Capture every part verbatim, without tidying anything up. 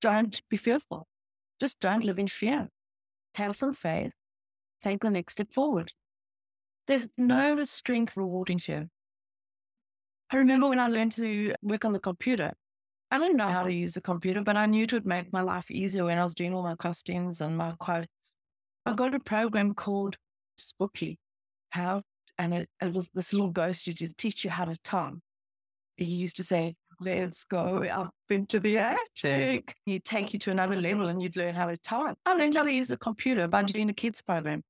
don't be fearful. Just don't live in fear. Have some faith. Take the next step forward. There's no strength rewarding fear. I remember when I learned to work on the computer. I didn't know how to use the computer, but I knew it would make my life easier when I was doing all my costumes and my quotes. I got a program called Spooky, how, and it, it was this little ghost used to teach you how to time. He used to say, let's go up into the attic. He'd take you to another level and you'd learn how to time. I learned how to use the computer by doing a kids program,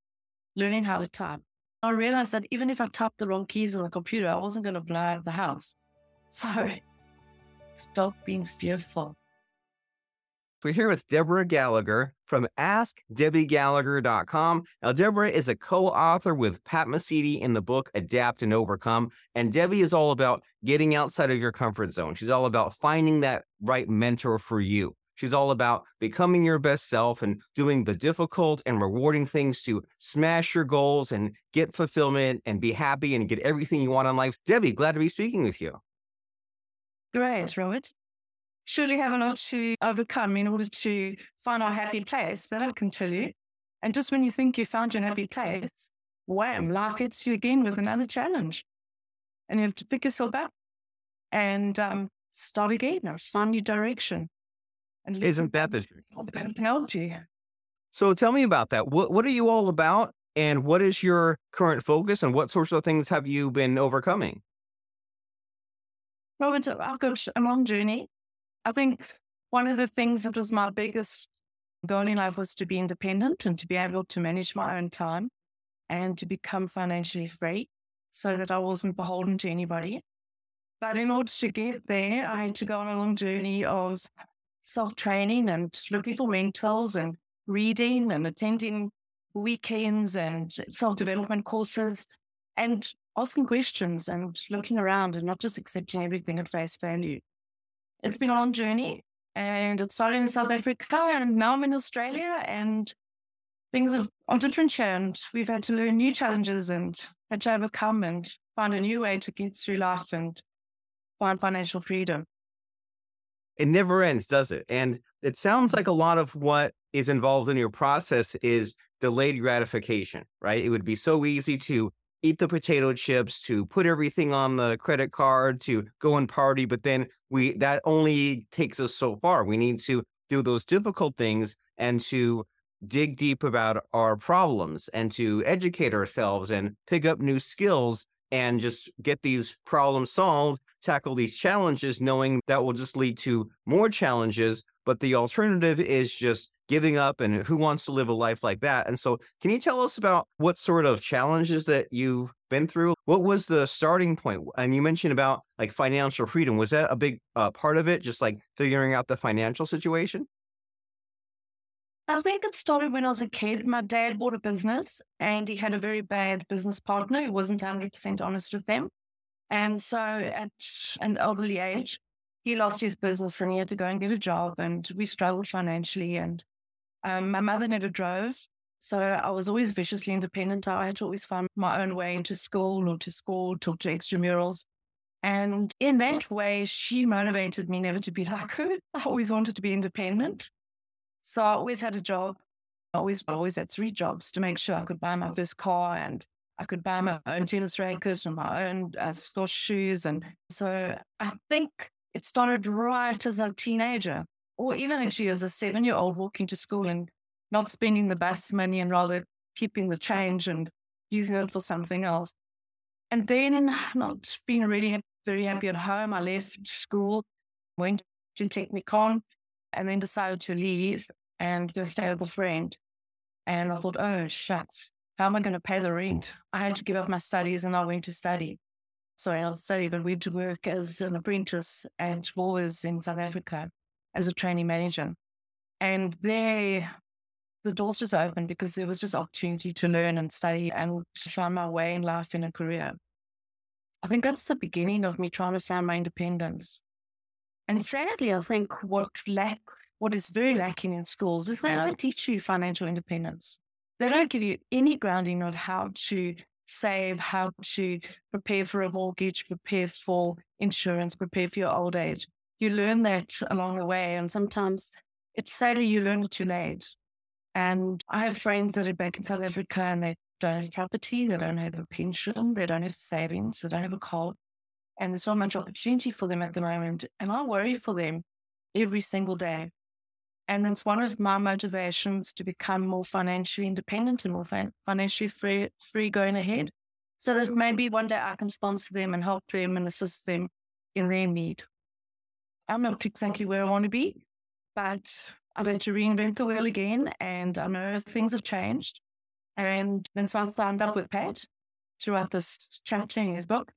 learning how to type. I realized that even if I typed the wrong keys on the computer, I wasn't going to blow out of the house. So stop being fearful. We're here with Deborah Gallagher from ask debbie gallagher dot com. Now, Deborah is a co-author with Pat Massidi in the book Adapt and Overcome. And Debbie is all about getting outside of your comfort zone. She's all about finding that right mentor for you. She's all about becoming your best self and doing the difficult and rewarding things to smash your goals and get fulfillment and be happy and get everything you want in life. Debbie, glad to be speaking with you. Great, Robert. Surely have a lot to overcome in order to find our happy place, that I can tell you. And just when you think you found your happy place, wham, life hits you again with another challenge. And you have to pick yourself up and um, start again or find your direction. And isn't that the truth? So tell me about that. What What are you all about, and what is your current focus, and what sorts of things have you been overcoming? Well, I've got a long journey. I think one of the things that was my biggest goal in life was to be independent and to be able to manage my own time and to become financially free so that I wasn't beholden to anybody. But in order to get there, I had to go on a long journey of self-training and looking for mentors and reading and attending weekends and self-development courses and asking questions and looking around and not just accepting everything at face value. It's been a long journey, and it started in South Africa, and now I'm in Australia, and things are different here, and we've had to learn new challenges and had to overcome and find a new way to get through life and find financial freedom. It never ends, does it? And it sounds like a lot of what is involved in your process is delayed gratification, right? It would be so easy to eat the potato chips, to put everything on the credit card, to go and party. But then we that only takes us so far. We need to do those difficult things and to dig deep about our problems and to educate ourselves and pick up new skills and just get these problems solved, tackle these challenges, knowing that will just lead to more challenges. But the alternative is just giving up, and who wants to live a life like that? And so can you tell us about what sort of challenges that you've been through? What was the starting point? And you mentioned about like financial freedom. Was that a big uh, part of it? Just like figuring out the financial situation? I think it started when I was a kid. My dad bought a business and he had a very bad business partner who wasn't one hundred percent honest with them. And so at an elderly age, he lost his business and he had to go and get a job, and we struggled financially. And Um, my mother never drove, so I was always viciously independent. I had to always find my own way into school or to school, talk to extramurals. And in that way, she motivated me never to be like her. I always wanted to be independent. So I always had a job. I always, I always had three jobs to make sure I could buy my first car, and I could buy my own tennis racket and my own uh, sports shoes. And so I think it started right as a teenager. Or even actually as a seven-year-old walking to school and not spending the bus money and rather keeping the change and using it for something else. And then not being really very happy at home, I left school, went to Technicon, and then decided to leave and go stay with a friend. And I thought, oh, shucks, how am I going to pay the rent? I had to give up my studies and I went to study. So I studied and went to work as an apprentice at Woolworths in South Africa, as a trainee manager. And there, the doors just opened because there was just opportunity to learn and study and find my way in life in a career. I think that's the beginning of me trying to find my independence. And sadly, I think what lack, what is very lacking in schools is they don't teach you financial independence. They don't give you any grounding of how to save, how to prepare for a mortgage, prepare for insurance, prepare for your old age. You learn that along the way, and sometimes it's sadly you learn it too late. And I have friends that are back in South Africa and they don't have property, they don't have a pension, they don't have savings, they don't have a car, and there's not much opportunity for them at the moment. And I worry for them every single day. And it's one of my motivations to become more financially independent and more fin- financially free, free going ahead, so that maybe one day I can sponsor them and help them and assist them in their need. I'm not exactly where I want to be, but I've had to reinvent the wheel again, and I know things have changed. And then so I signed up with Pat throughout this chapter in his book,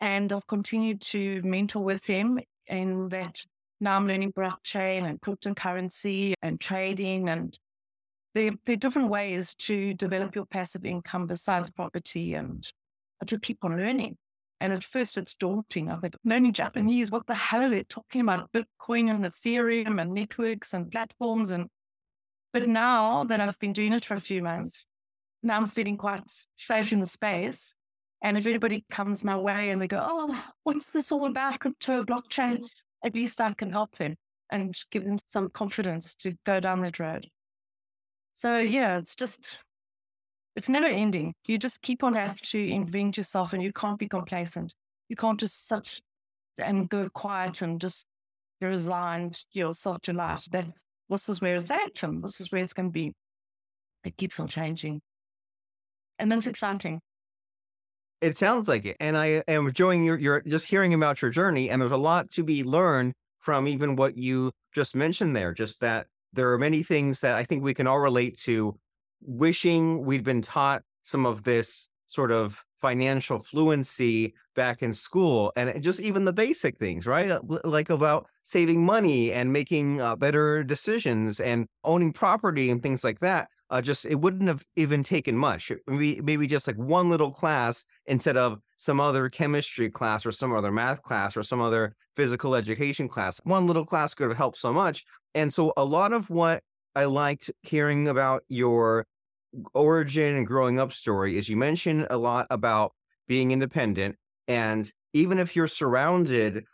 and I've continued to mentor with him in that. Now I'm learning blockchain and cryptocurrency and trading, and there, there are different ways to develop your passive income besides property. And I just keep on learning. And at first it's daunting. I think, learning Japanese, what the hell are they talking about? Bitcoin and Ethereum and networks and platforms. And But now that I've been doing it for a few months, now I'm feeling quite safe in the space. And if anybody comes my way and they go, oh, what's this all about, crypto, blockchain? At least I can help them and give them some confidence to go down that road. So yeah, it's just, it's never ending. You just keep on having to invent yourself, and you can't be complacent. You can't just sit and go quiet and just resign yourself to life. That's, this is where it's at, and this is where it's going to be. It keeps on changing. And that's exciting. It sounds like it. And I am enjoying your, your, just hearing about your journey. And there's a lot to be learned from even what you just mentioned there, just that there are many things that I think we can all relate to, wishing we'd been taught some of this sort of financial fluency back in school, and just even the basic things, right? Like about saving money and making uh, better decisions and owning property and things like that. Uh, just, it wouldn't have even taken much. Maybe, maybe just like one little class instead of some other chemistry class or some other math class or some other physical education class. One little class could have helped so much. And so a lot of what I liked hearing about your origin and growing up story is you mentioned a lot about being independent. And even if you're surrounded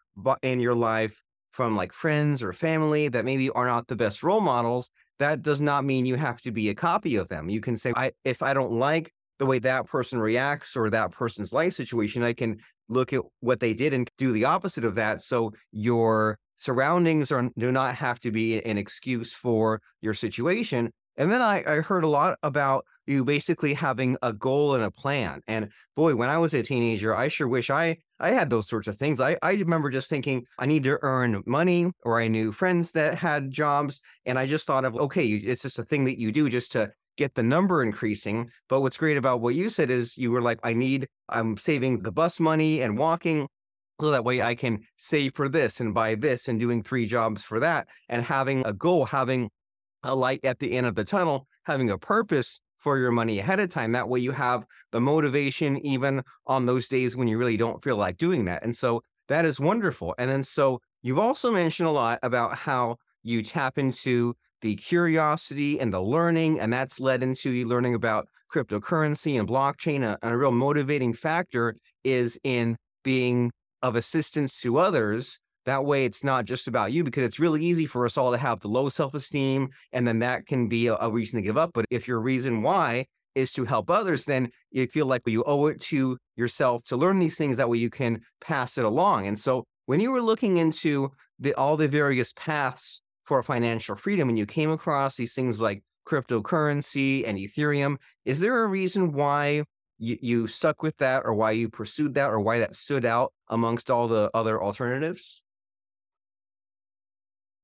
in your life from like friends or family that maybe are not the best role models, that does not mean you have to be a copy of them. You can say, I, if I don't like the way that person reacts or that person's life situation, I can look at what they did and do the opposite of that. So your surroundings are, do not have to be an excuse for your situation. And then I, I heard a lot about you basically having a goal and a plan. And boy, when I was a teenager, I sure wish I I had those sorts of things. I, I remember just thinking, I need to earn money, or I knew friends that had jobs. And I just thought of, okay, it's just a thing that you do just to get the number increasing. But what's great about what you said is you were like, I need, I'm saving the bus money and walking, so that way I can save for this and buy this and doing three jobs for that, and having a goal, having a light at the end of the tunnel, having a purpose for your money ahead of time. That way you have the motivation even on those days when you really don't feel like doing that. And so that is wonderful. And then so you've also mentioned a lot about how you tap into the curiosity and the learning, and that's led into you learning about cryptocurrency and blockchain. And a real motivating factor is in being of assistance to others. That way it's not just about you, because it's really easy for us all to have the low self-esteem, and then that can be a, a reason to give up. But if your reason why is to help others, then you feel like you owe it to yourself to learn these things. That way you can pass it along. And so when you were looking into the, all the various paths for financial freedom, and you came across these things like cryptocurrency and Ethereum, is there a reason why you, you stuck with that, or why you pursued that, or why that stood out amongst all the other alternatives?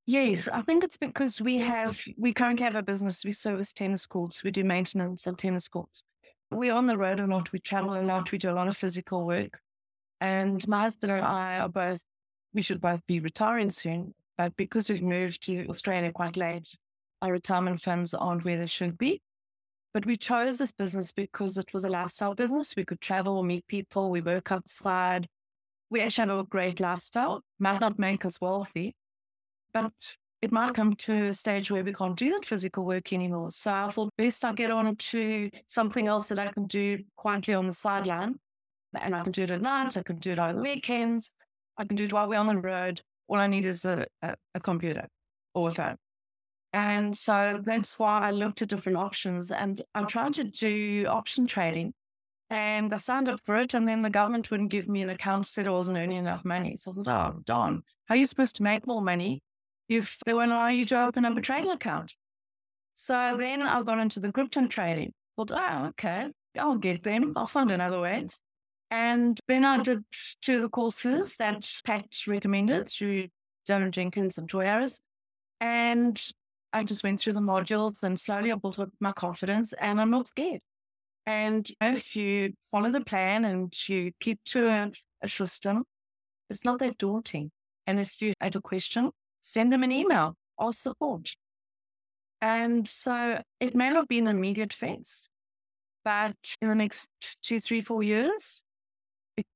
Yes, I think it's because we have, we currently have a business. We service tennis courts. We do maintenance on tennis courts. We're on the road a lot. We travel a lot. We do a lot of physical work. And my husband and I are both, we should both be retiring soon. But because we've moved to Australia quite late, our retirement funds aren't where they should be. But we chose this business because it was a lifestyle business. We could travel, meet people. We work outside. We actually have a great lifestyle. Might not make us wealthy, but it might come to a stage where we can't do that physical work anymore. So I thought best I get on to something else that I can do quietly on the sideline. And I can do it at night. I can do it on the weekends. I can do it while we're on the road. All I need is a, a, a computer or a phone. And so that's why I looked at different options, and I'm trying to do option trading. And I signed up for it, and then the government wouldn't give me an account, said I wasn't earning enough money. So I thought, oh, darn, how are you supposed to make more money if they won't allow you to open up a trading account? So then I got into the crypto trading. I thought, oh, okay, I'll get them. I'll find another way. And then I did two of the courses that Pat recommended through Darren Jenkins and Joy Harris. And I just went through the modules, and slowly I built up my confidence, and I'm not scared. And you know, if you follow the plan and you keep to a, a system, it's not that daunting. And if you had a question, send them an email or support. And so it may not be an immediate fix, but in the next two, three, four years, it,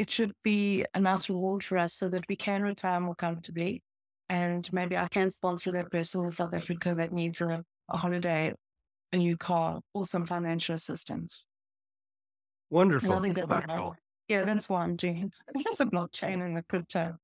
it should be a nice reward for us so that we can retire more comfortably. And maybe I can sponsor that person in South Africa that needs a, a holiday, a new car, or some financial assistance. Wonderful. And I think that Wonderful. Yeah, that's what I'm doing. There's a blockchain in the crypto.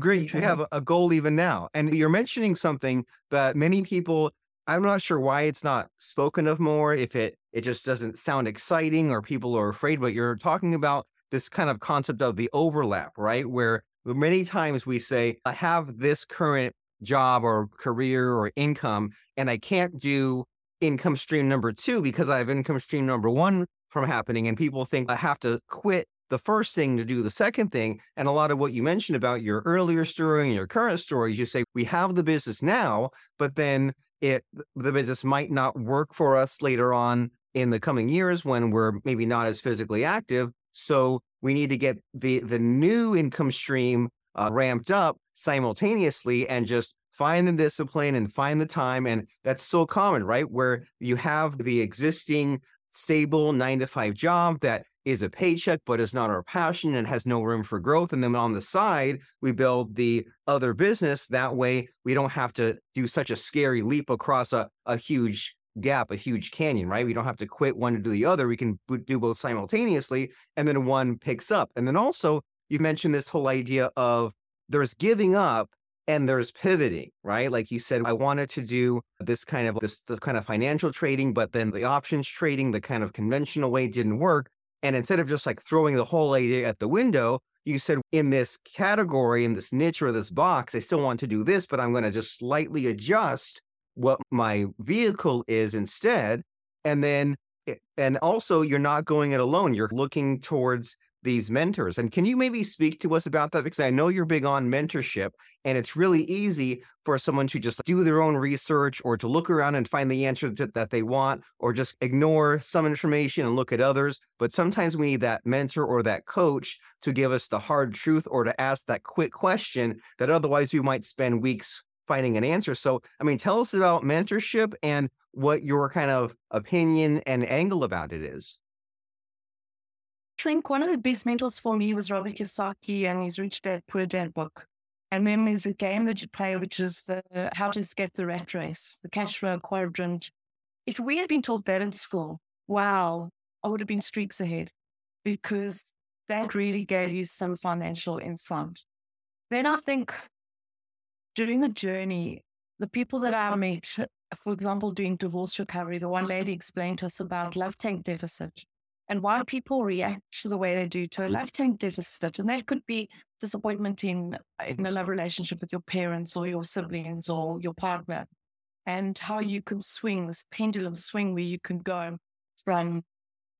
Great. You have a goal even now. And you're mentioning something that many people, I'm not sure why it's not spoken of more, if it, it just doesn't sound exciting or people are afraid, but you're talking about this kind of concept of the overlap, right? Where many times we say, I have this current job or career or income, and I can't do income stream number two because I have income stream number one from happening. And people think I have to quit the first thing to do the second thing. And a lot of what you mentioned about your earlier story and your current story, you say, we have the business now, but then it the business might not work for us later on in the coming years when we're maybe not as physically active. So we need to get the, the new income stream uh, ramped up simultaneously, and just find the discipline and find the time. And that's so common, right? Where you have the existing stable nine to five job that is a paycheck, but it's not our passion and has no room for growth. And then on the side, we build the other business. That way we don't have to do such a scary leap across a, a huge gap, a huge canyon, right? We don't have to quit one to do the other. We can do both simultaneously, and then one picks up. And then also you mentioned this whole idea of there's giving up and there's pivoting, right? Like you said, I wanted to do this kind of this the kind of financial trading, but then the options trading, the kind of conventional way didn't work. And instead of just like throwing the whole idea at the window, you said in this category, in this niche or this box, I still want to do this, but I'm going to just slightly adjust what my vehicle is instead. And then, and also you're not going it alone. You're looking towards these mentors. And can you maybe speak to us about that? Because I know you're big on mentorship, and it's really easy for someone to just do their own research or to look around and find the answer to, that they want, or just ignore some information and look at others. But sometimes we need that mentor or that coach to give us the hard truth, or to ask that quick question that otherwise we might spend weeks finding an answer. So, I mean, tell us about mentorship and what your kind of opinion and angle about it is. I think one of the best mentors for me was Robert Kiyosaki and his Rich Dad, Poor Dad book. And then there's a game that you play, which is the How to Escape the Rat Race, the cash flow quadrant. If we had been taught that in school, wow, I would have been streaks ahead, because that really gave you some financial insight. Then I think during the journey, the people that I met, for example, doing divorce recovery, the one lady explained to us about love tank deficit, and why people react to the way they do to a love tank deficit. And that could be disappointment in, in a love relationship with your parents or your siblings or your partner, and how you can swing, this pendulum swing where you can go from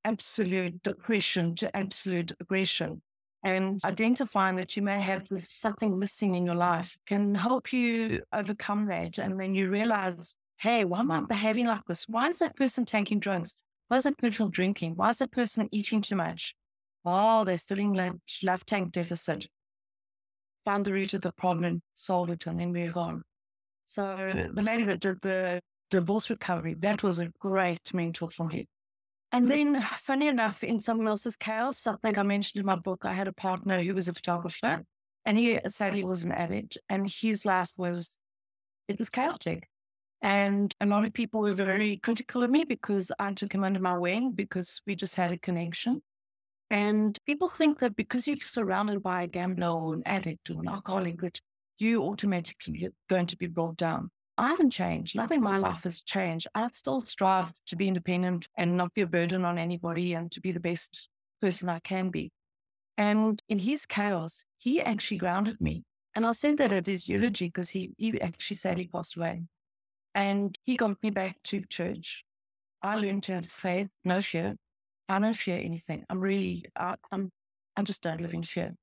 absolute depression to absolute aggression. And identifying that you may have something missing in your life can help you overcome that. And then you realize, hey, why am I behaving like this? Why is that person taking drugs? Why is that person drinking? Why is that person eating too much? Oh, they're still in love, love tank deficit. Find the root of the problem, solve it, and then move on. So yeah. The lady that did the divorce recovery, that was a great mentor for me. And then, funny enough, in someone else's chaos, I think I mentioned in my book, I had a partner who was a photographer, and he sadly was an addict, and his life was, it was chaotic. And a lot of people were very critical of me because I took him under my wing, because we just had a connection. And people think that because you're surrounded by a gambler or an addict or an alcoholic, that you automatically are going to be brought down. I haven't changed. Nothing in my life has changed. I still strive to be independent and not be a burden on anybody and to be the best person I can be. And in his chaos, he actually grounded me. And I said that at his eulogy because he, he actually sadly passed away. And he got me back to church. I learned to have faith, no fear. I don't fear anything. I'm really, I, I'm, I just don't live in fear.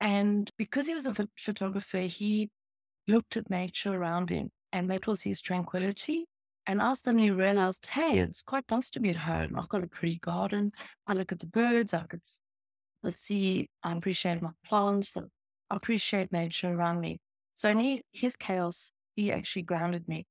And because he was a photographer, he looked at nature around him. And that was his tranquility. And I suddenly realized, hey, it's quite nice to be at home. I've got a pretty garden. I look at the birds. I could see, I appreciate my plants. I appreciate nature around me. So in he, his chaos, he actually grounded me.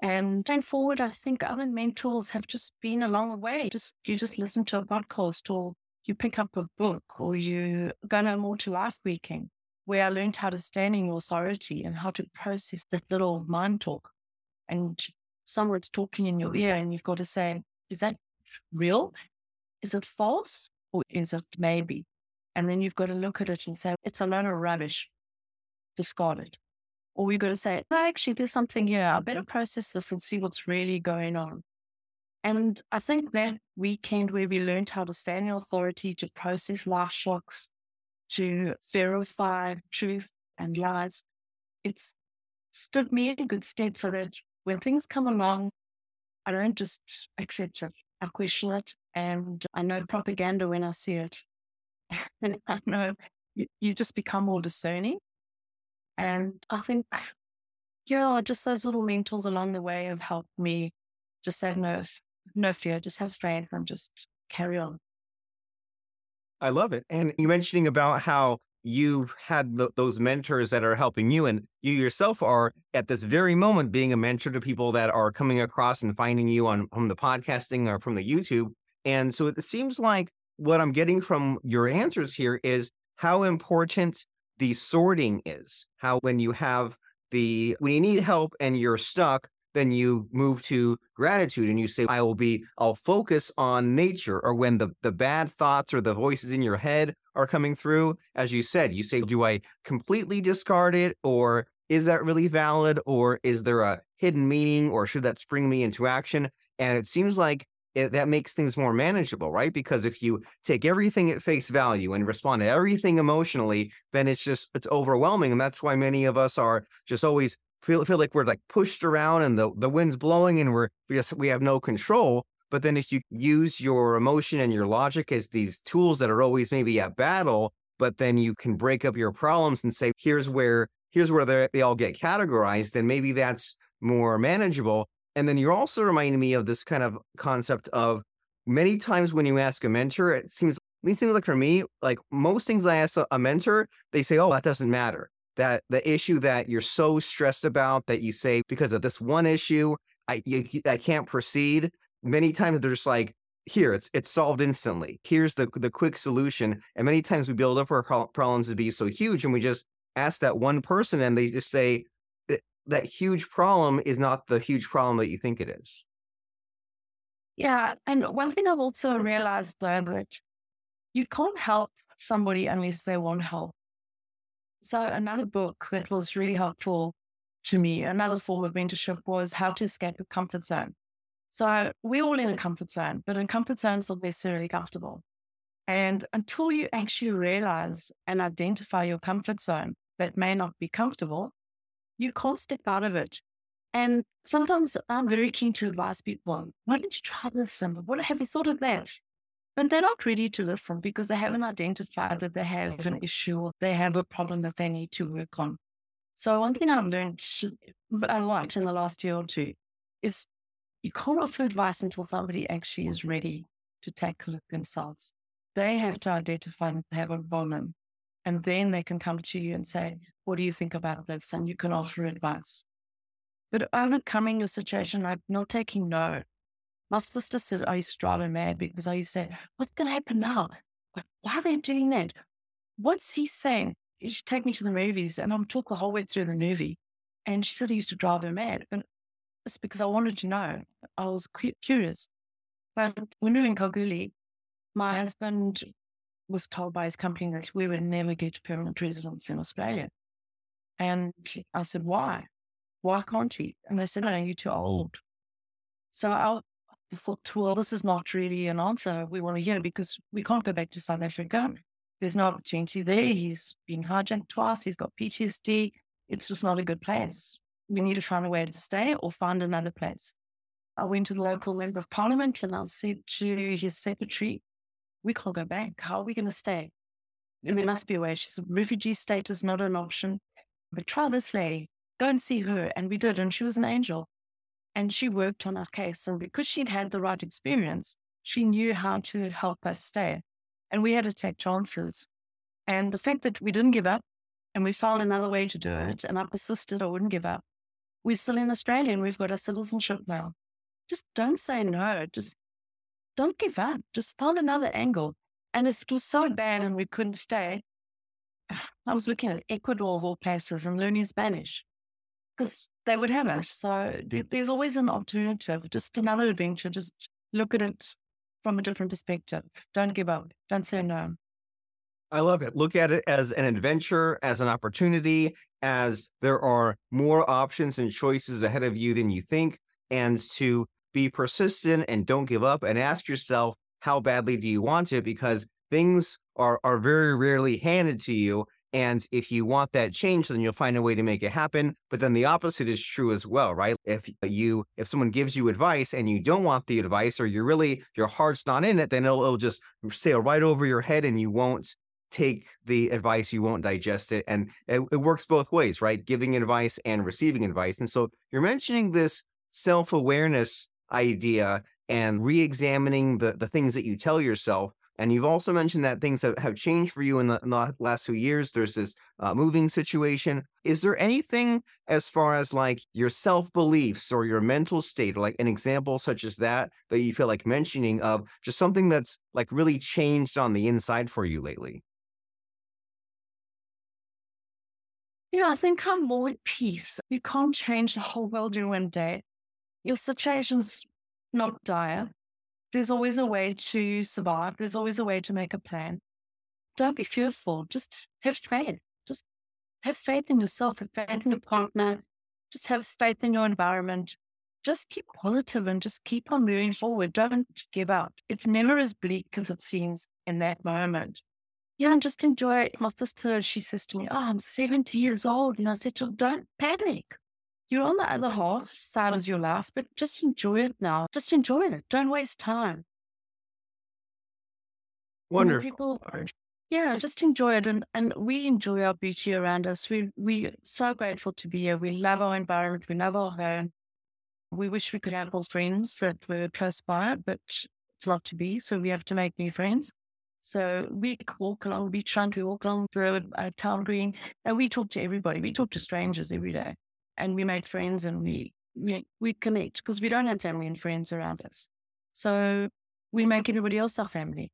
And going forward, I think other mentors have just been along the way. Just You just listen to a podcast or you pick up a book or you go no more to last weekend, where I learned how to stand in authority and how to process that little mind talk. And someone's talking in your ear and you've got to say, is that real? Is it false? Or is it maybe? And then you've got to look at it and say, it's a load of rubbish. Discard it. Or we've got to say, no, actually, there's something here. I better process this and see what's really going on. And I think that weekend where we learned how to stand in authority, to process life shocks, to verify truth and lies, it's stood me in good stead so that when things come along, I don't just accept it. I question it, and I know propaganda when I see it. And I know you, you just become more discerning. And I think, yeah, just those little mentors along the way have helped me just have no, no fear, just have faith and just carry on. I love it. And you're mentioning about how you've had th- those mentors that are helping you, and you yourself are at this very moment being a mentor to people that are coming across and finding you on from the podcasting or from the YouTube. And so it seems like what I'm getting from your answers here is how important the sorting is, how when you have the, when you need help and you're stuck, then you move to gratitude and you say, I will be, I'll focus on nature. Or when the, the bad thoughts or the voices in your head are coming through, as you said, you say, do I completely discard it? Or is that really valid? Or is there a hidden meaning? Or should that spring me into action? And it seems like it, that makes things more manageable, right? Because if you take everything at face value and respond to everything emotionally, then it's just, it's overwhelming. And that's why many of us are just always feel feel like we're like pushed around and the, the wind's blowing and we're we just we have no control. But then if you use your emotion and your logic as these tools that are always maybe at battle, but then you can break up your problems and say, here's where here's where they they all get categorized, then maybe that's more manageable. And then you're also reminding me of this kind of concept of many times when you ask a mentor, it seems it seems like for me, like most things I ask a mentor, they say, oh, that doesn't matter. That the issue that you're so stressed about that you say, because of this one issue, I you, I can't proceed. Many times they're just like, here, it's it's solved instantly. Here's the the quick solution. And many times we build up our problems to be so huge, and we just ask that one person and they just say, that, that huge problem is not the huge problem that you think it is. Yeah. And one thing I've also realized, though, that you can't help somebody unless they want help. So another book that was really helpful to me, another form of mentorship, was How to Escape a Comfort Zone. So we're all in a comfort zone, but in comfort zones are not necessarily comfortable. And until you actually realize and identify your comfort zone that may not be comfortable, you can't step out of it. And sometimes I'm very keen to advise people, why don't you try this? And what have you thought of that? But they're not ready to listen because they haven't identified that they have an issue or they have a problem that they need to work on. So one thing I've learned a lot in the last year or two is you can't offer advice until somebody actually is ready to tackle it themselves. They have to identify that they have a problem, and then they can come to you and say, what do you think about this? And you can offer advice. But overcoming your situation, like not taking no. My sister said I used to drive her mad because I used to say, what's going to happen now? Why are they doing that? What's he saying? He should take me to the movies, and I'm talking the whole way through the movie. And she said I used to drive her mad. And it's because I wanted to know. I was curious. But when we were in Kalgoorlie, my husband was told by his company that we would never get permanent residence in Australia. And I said, why? why can't you? And they said, no, you're too old. So I thought, well, this is not really an answer we want to hear, because we can't go back to South Africa. There's no opportunity there. He's been hijacked twice. He's got P T S D. It's just not a good place. We need to find a way to stay or find another place. I went to the local member of parliament and I said to his secretary, we can't go back. How are we going to stay? And there must be a way. She said, refugee status, not an option. But try this lady. Go and see her. And we did. And she was an angel. And she worked on our case. And because she'd had the right experience, she knew how to help us stay. And we had to take chances. And the fact that we didn't give up and we found another way to do it, and I persisted, I wouldn't give up. We're still in Australia and we've got our citizenship now. Just don't say no. Just don't give up. Just find another angle. And if it was so bad and we couldn't stay, I was looking at Ecuador of all places and learning Spanish, because they would have us. So there's always an alternative, just another adventure. Just look at it from a different perspective. Don't give up. Don't say no. I love it. Look at it as an adventure, as an opportunity, as there are more options and choices ahead of you than you think, and to be persistent and don't give up and ask yourself, how badly do you want it? Because things are are very rarely handed to you. And if you want that change, then you'll find a way to make it happen. But then the opposite is true as well, right? If you, if someone gives you advice and you don't want the advice, or you're really, your heart's not in it, then it'll, it'll just sail right over your head and you won't take the advice, you won't digest it. And it, it works both ways, right? Giving advice and receiving advice. And so you're mentioning this self-awareness idea and re-examining the, the things that you tell yourself. And you've also mentioned that things have, have changed for you in the, in the last few years. There's this uh, moving situation. Is there anything as far as like your self-beliefs or your mental state, or like an example such as that, that you feel like mentioning of just something that's like really changed on the inside for you lately? You know, I think I'm more at peace. You can't change the whole world in one day. Your situation's not dire. There's always a way to survive. There's always a way to make a plan. Don't be fearful. Just have faith. Just have faith in yourself. Have faith in your partner. Just have faith in your environment. Just keep positive and just keep on moving forward. Don't give up. It's never as bleak as it seems in that moment. Yeah, and just enjoy it. My sister, she says to me, oh, I'm seventy years old. And I said to her, don't panic. You're on the other half side of your life, but just enjoy it now. Just enjoy it. Don't waste time. Wonderful. People, yeah, just enjoy it. And, and we enjoy our beauty around us. We, we're so grateful to be here. We love our environment. We love our home. We wish we could have all friends that were close by, but it's not to be. So we have to make new friends. So we walk along Beach Run, we walk along the uh, Town Green, and we talk to everybody. We talk to strangers every day. And we make friends and we we, we connect, because we don't have family and friends around us. So we make everybody else our family.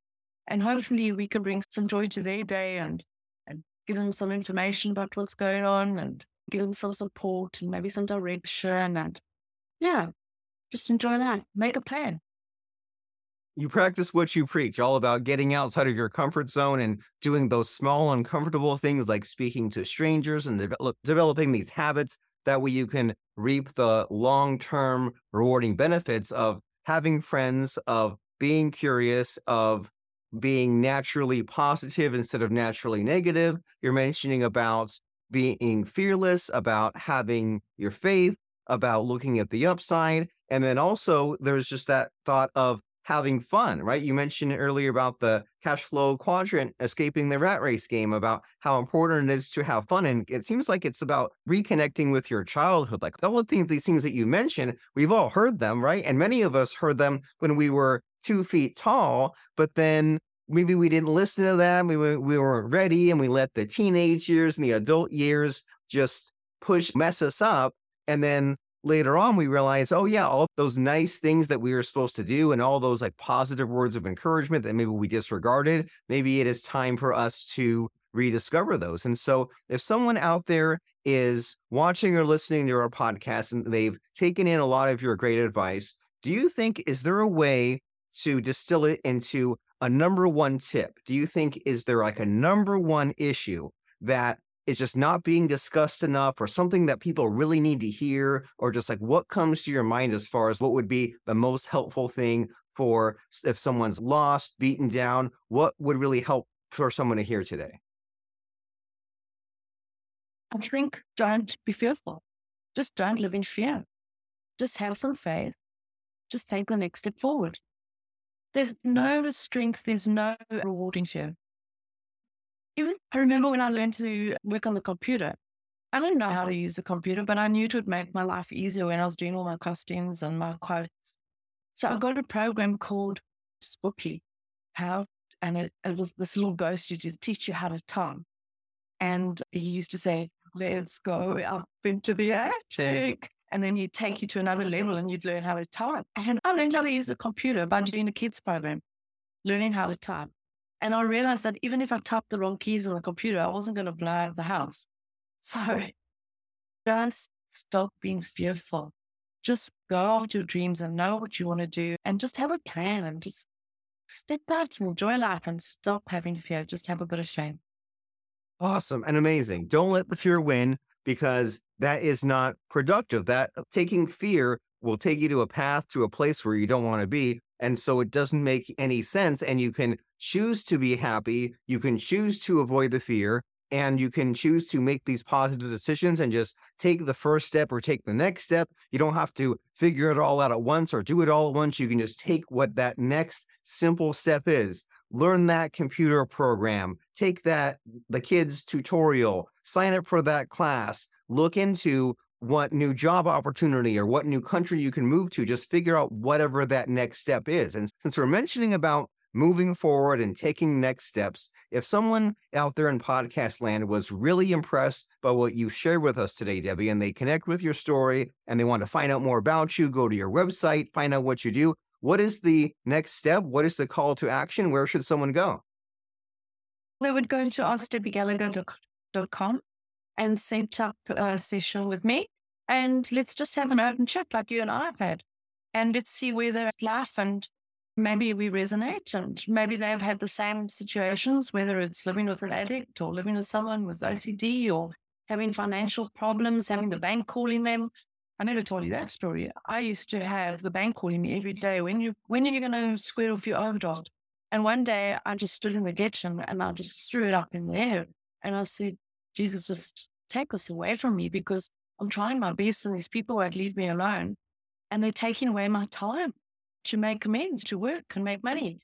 And hopefully we can bring some joy to their day and, and give them some information about what's going on and give them some support and maybe some direction. And yeah, just enjoy that. Make a plan. You practice what you preach, all about getting outside of your comfort zone and doing those small, uncomfortable things like speaking to strangers and develop, developing these habits. That way you can reap the long-term rewarding benefits of having friends, of being curious, of being naturally positive instead of naturally negative. You're mentioning about being fearless, about having your faith, about looking at the upside. And then also there's just that thought of having fun, right? You mentioned earlier about the cash flow quadrant, escaping the rat race game, about how important it is to have fun. And it seems like it's about reconnecting with your childhood. Like all of these things that you mentioned, we've all heard them, right? And many of us heard them when we were two feet tall, but then maybe we didn't listen to them. We, we weren't ready. And we let the teenage years and the adult years just push, mess us up. And then later on, we realize, oh yeah, all those nice things that we were supposed to do and all those like positive words of encouragement that maybe we disregarded, maybe it is time for us to rediscover those. And so if someone out there is watching or listening to our podcast and they've taken in a lot of your great advice, do you think, is there a way to distill it into a number one tip? Do you think, is there like a number one issue that is just not being discussed enough, or something that people really need to hear, or just like what comes to your mind as far as what would be the most helpful thing for if someone's lost, beaten down, what would really help for someone to hear today? I think don't be fearful. Just don't live in fear. Just have some faith. Just take the next step forward. There's no strength. There's no reward in fear. Even, I remember when I learned to work on the computer. I didn't know how to use the computer, but I knew it would make my life easier when I was doing all my costumes and my quotes. So I got a program called Spooky, how, and it, it was this little ghost used to teach you how to time. And he used to say, let's go up into the attic. And then he'd take you to another level and you'd learn how to type. And I learned how to use the computer by doing a kids program, learning how to type. And I realized that even if I typed the wrong keys on the computer, I wasn't going to blow out the house. So just stop being fearful. Just go after your dreams and know what you want to do and just have a plan and just step out and enjoy life and stop having fear. Just have a bit of shame. Awesome and amazing. Don't let the fear win, because that is not productive. That taking fear will take you to a path, to a place where you don't want to be. And so it doesn't make any sense. And you can choose to be happy. You can choose to avoid the fear, and you can choose to make these positive decisions and just take the first step or take the next step. You don't have to figure it all out at once or do it all at once. You can just take what that next simple step is. Learn that computer program, take that, the kids tutorial, sign up for that class, look into what new job opportunity or what new country you can move to, just figure out whatever that next step is. And since we're mentioning about moving forward and taking next steps, if someone out there in podcast land was really impressed by what you shared with us today, Debbie, and they connect with your story and they want to find out more about you, go to your website, find out what you do, what is the next step? What is the call to action? Where should someone go? They would go to ask debbie gallagher dot com and set up a session with me. And let's just have an open chat like you and I had. And let's see where they're at life, and maybe we resonate, and maybe they've had the same situations, whether it's living with an addict or living with someone with O C D or having financial problems, having the bank calling them. I never told you that story. I used to have the bank calling me every day. When you when are you going to square off your overdraft? And one day I just stood in the kitchen and I just threw it up in the air. And I said, Jesus, just take this away from me, because I'm trying my best and these people won't leave me alone. And they're taking away my time to make amends, to work and make money.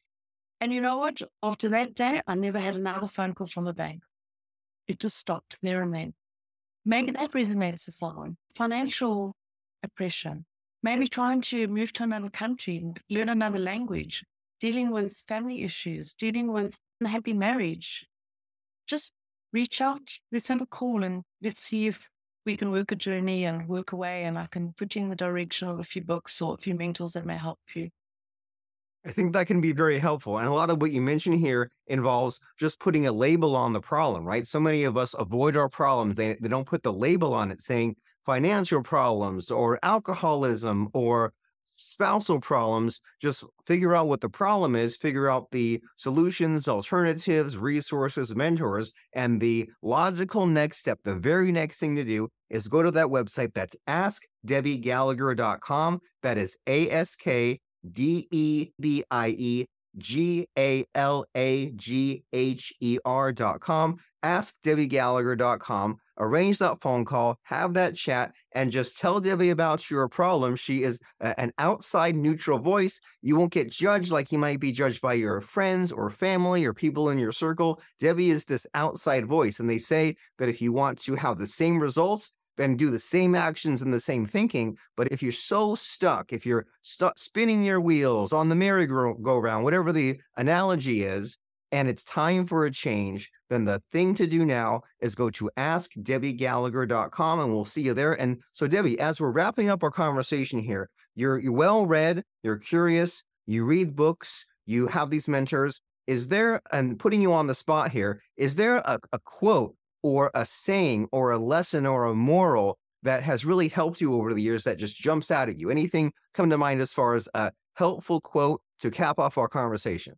And you know what? After that day, I never had another phone call from the bank. It just stopped there and then. Maybe that resonates with someone. Financial oppression, maybe trying to move to another country and learn another language, dealing with family issues, dealing with unhappy marriage. Just reach out, let's have a call, and let's see if we can work a journey and work away, and I can put you in the direction of a few books or a few mentors that may help you. I think that can be very helpful. And a lot of what you mentioned here involves just putting a label on the problem, right? So many of us avoid our problems. They, they don't put the label on it saying financial problems or alcoholism or spousal problems. Just figure out what the problem is, figure out the solutions, alternatives, resources, mentors, and the logical next step. The very next thing to do is go to that website. That's ask debbie gallagher dot com. That is A S K D E B I E G A L A G H E R dot com, ask debbie gallagher dot com. Arrange that phone call, have that chat, and just tell Debbie about your problem. She is a, an outside neutral voice. You won't get judged like you might be judged by your friends or family or people in your circle. Debbie is this outside voice, and they say that if you want to have the same results, then do the same actions and the same thinking. But if you're so stuck, if you're stuck spinning your wheels on the merry-go-round, whatever the analogy is, and it's time for a change, then the thing to do now is go to ask debbie gallagher dot com, and we'll see you there. And so, Debbie, as we're wrapping up our conversation here, you're, you're well-read, you're curious, you read books, you have these mentors. Is there, and putting you on the spot here, is there a, a quote or a saying or a lesson or a moral that has really helped you over the years that just jumps out at you? Anything come to mind as far as a helpful quote to cap off our conversation?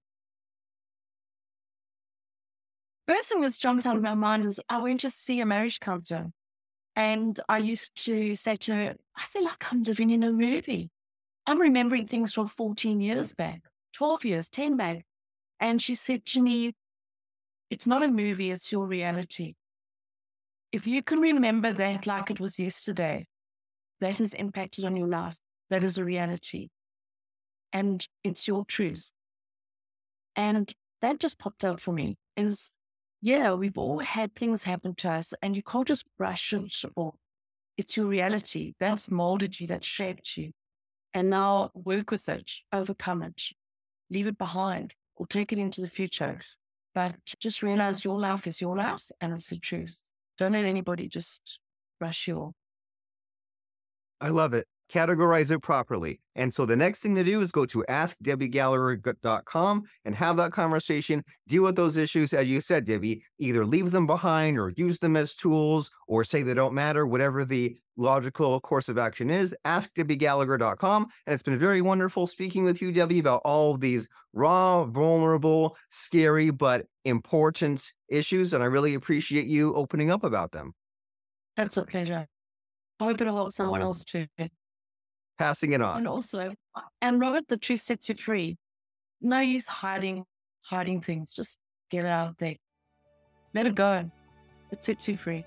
first thing that's jumped out of my mind is I went to see a marriage counselor, and I used to say to her, I feel like I'm living in a movie. I'm remembering things from fourteen years back, twelve years, ten back. And she said to me, it's not a movie, it's your reality. If you can remember that like it was yesterday, that has impacted on your life. That is a reality. And it's your truth. And that just popped out for me. Is, yeah, we've all had things happen to us, and you can't just brush it off. It's your reality. That's molded you, that shaped you. And now work with it, overcome it, leave it behind, or take it into the future. But just realize your life is your life, and it's the truth. Don't let anybody just brush you off. I love it. Categorize it properly. And so the next thing to do is go to ask Debbie Gallagher dot com and have that conversation, deal with those issues. As you said, Debbie, either leave them behind or use them as tools or say they don't matter, whatever the logical course of action is, ask Debbie Gallagher dot com. And it's been very wonderful speaking with you, Debbie, about all of these raw, vulnerable, scary, but important issues. And I really appreciate you opening up about them. That's a pleasure. I hope it'll help someone else too. Passing it on. And also, and Robert, the truth sets you free. No use hiding, hiding things. Just get it out there. Let it go. It sets you free.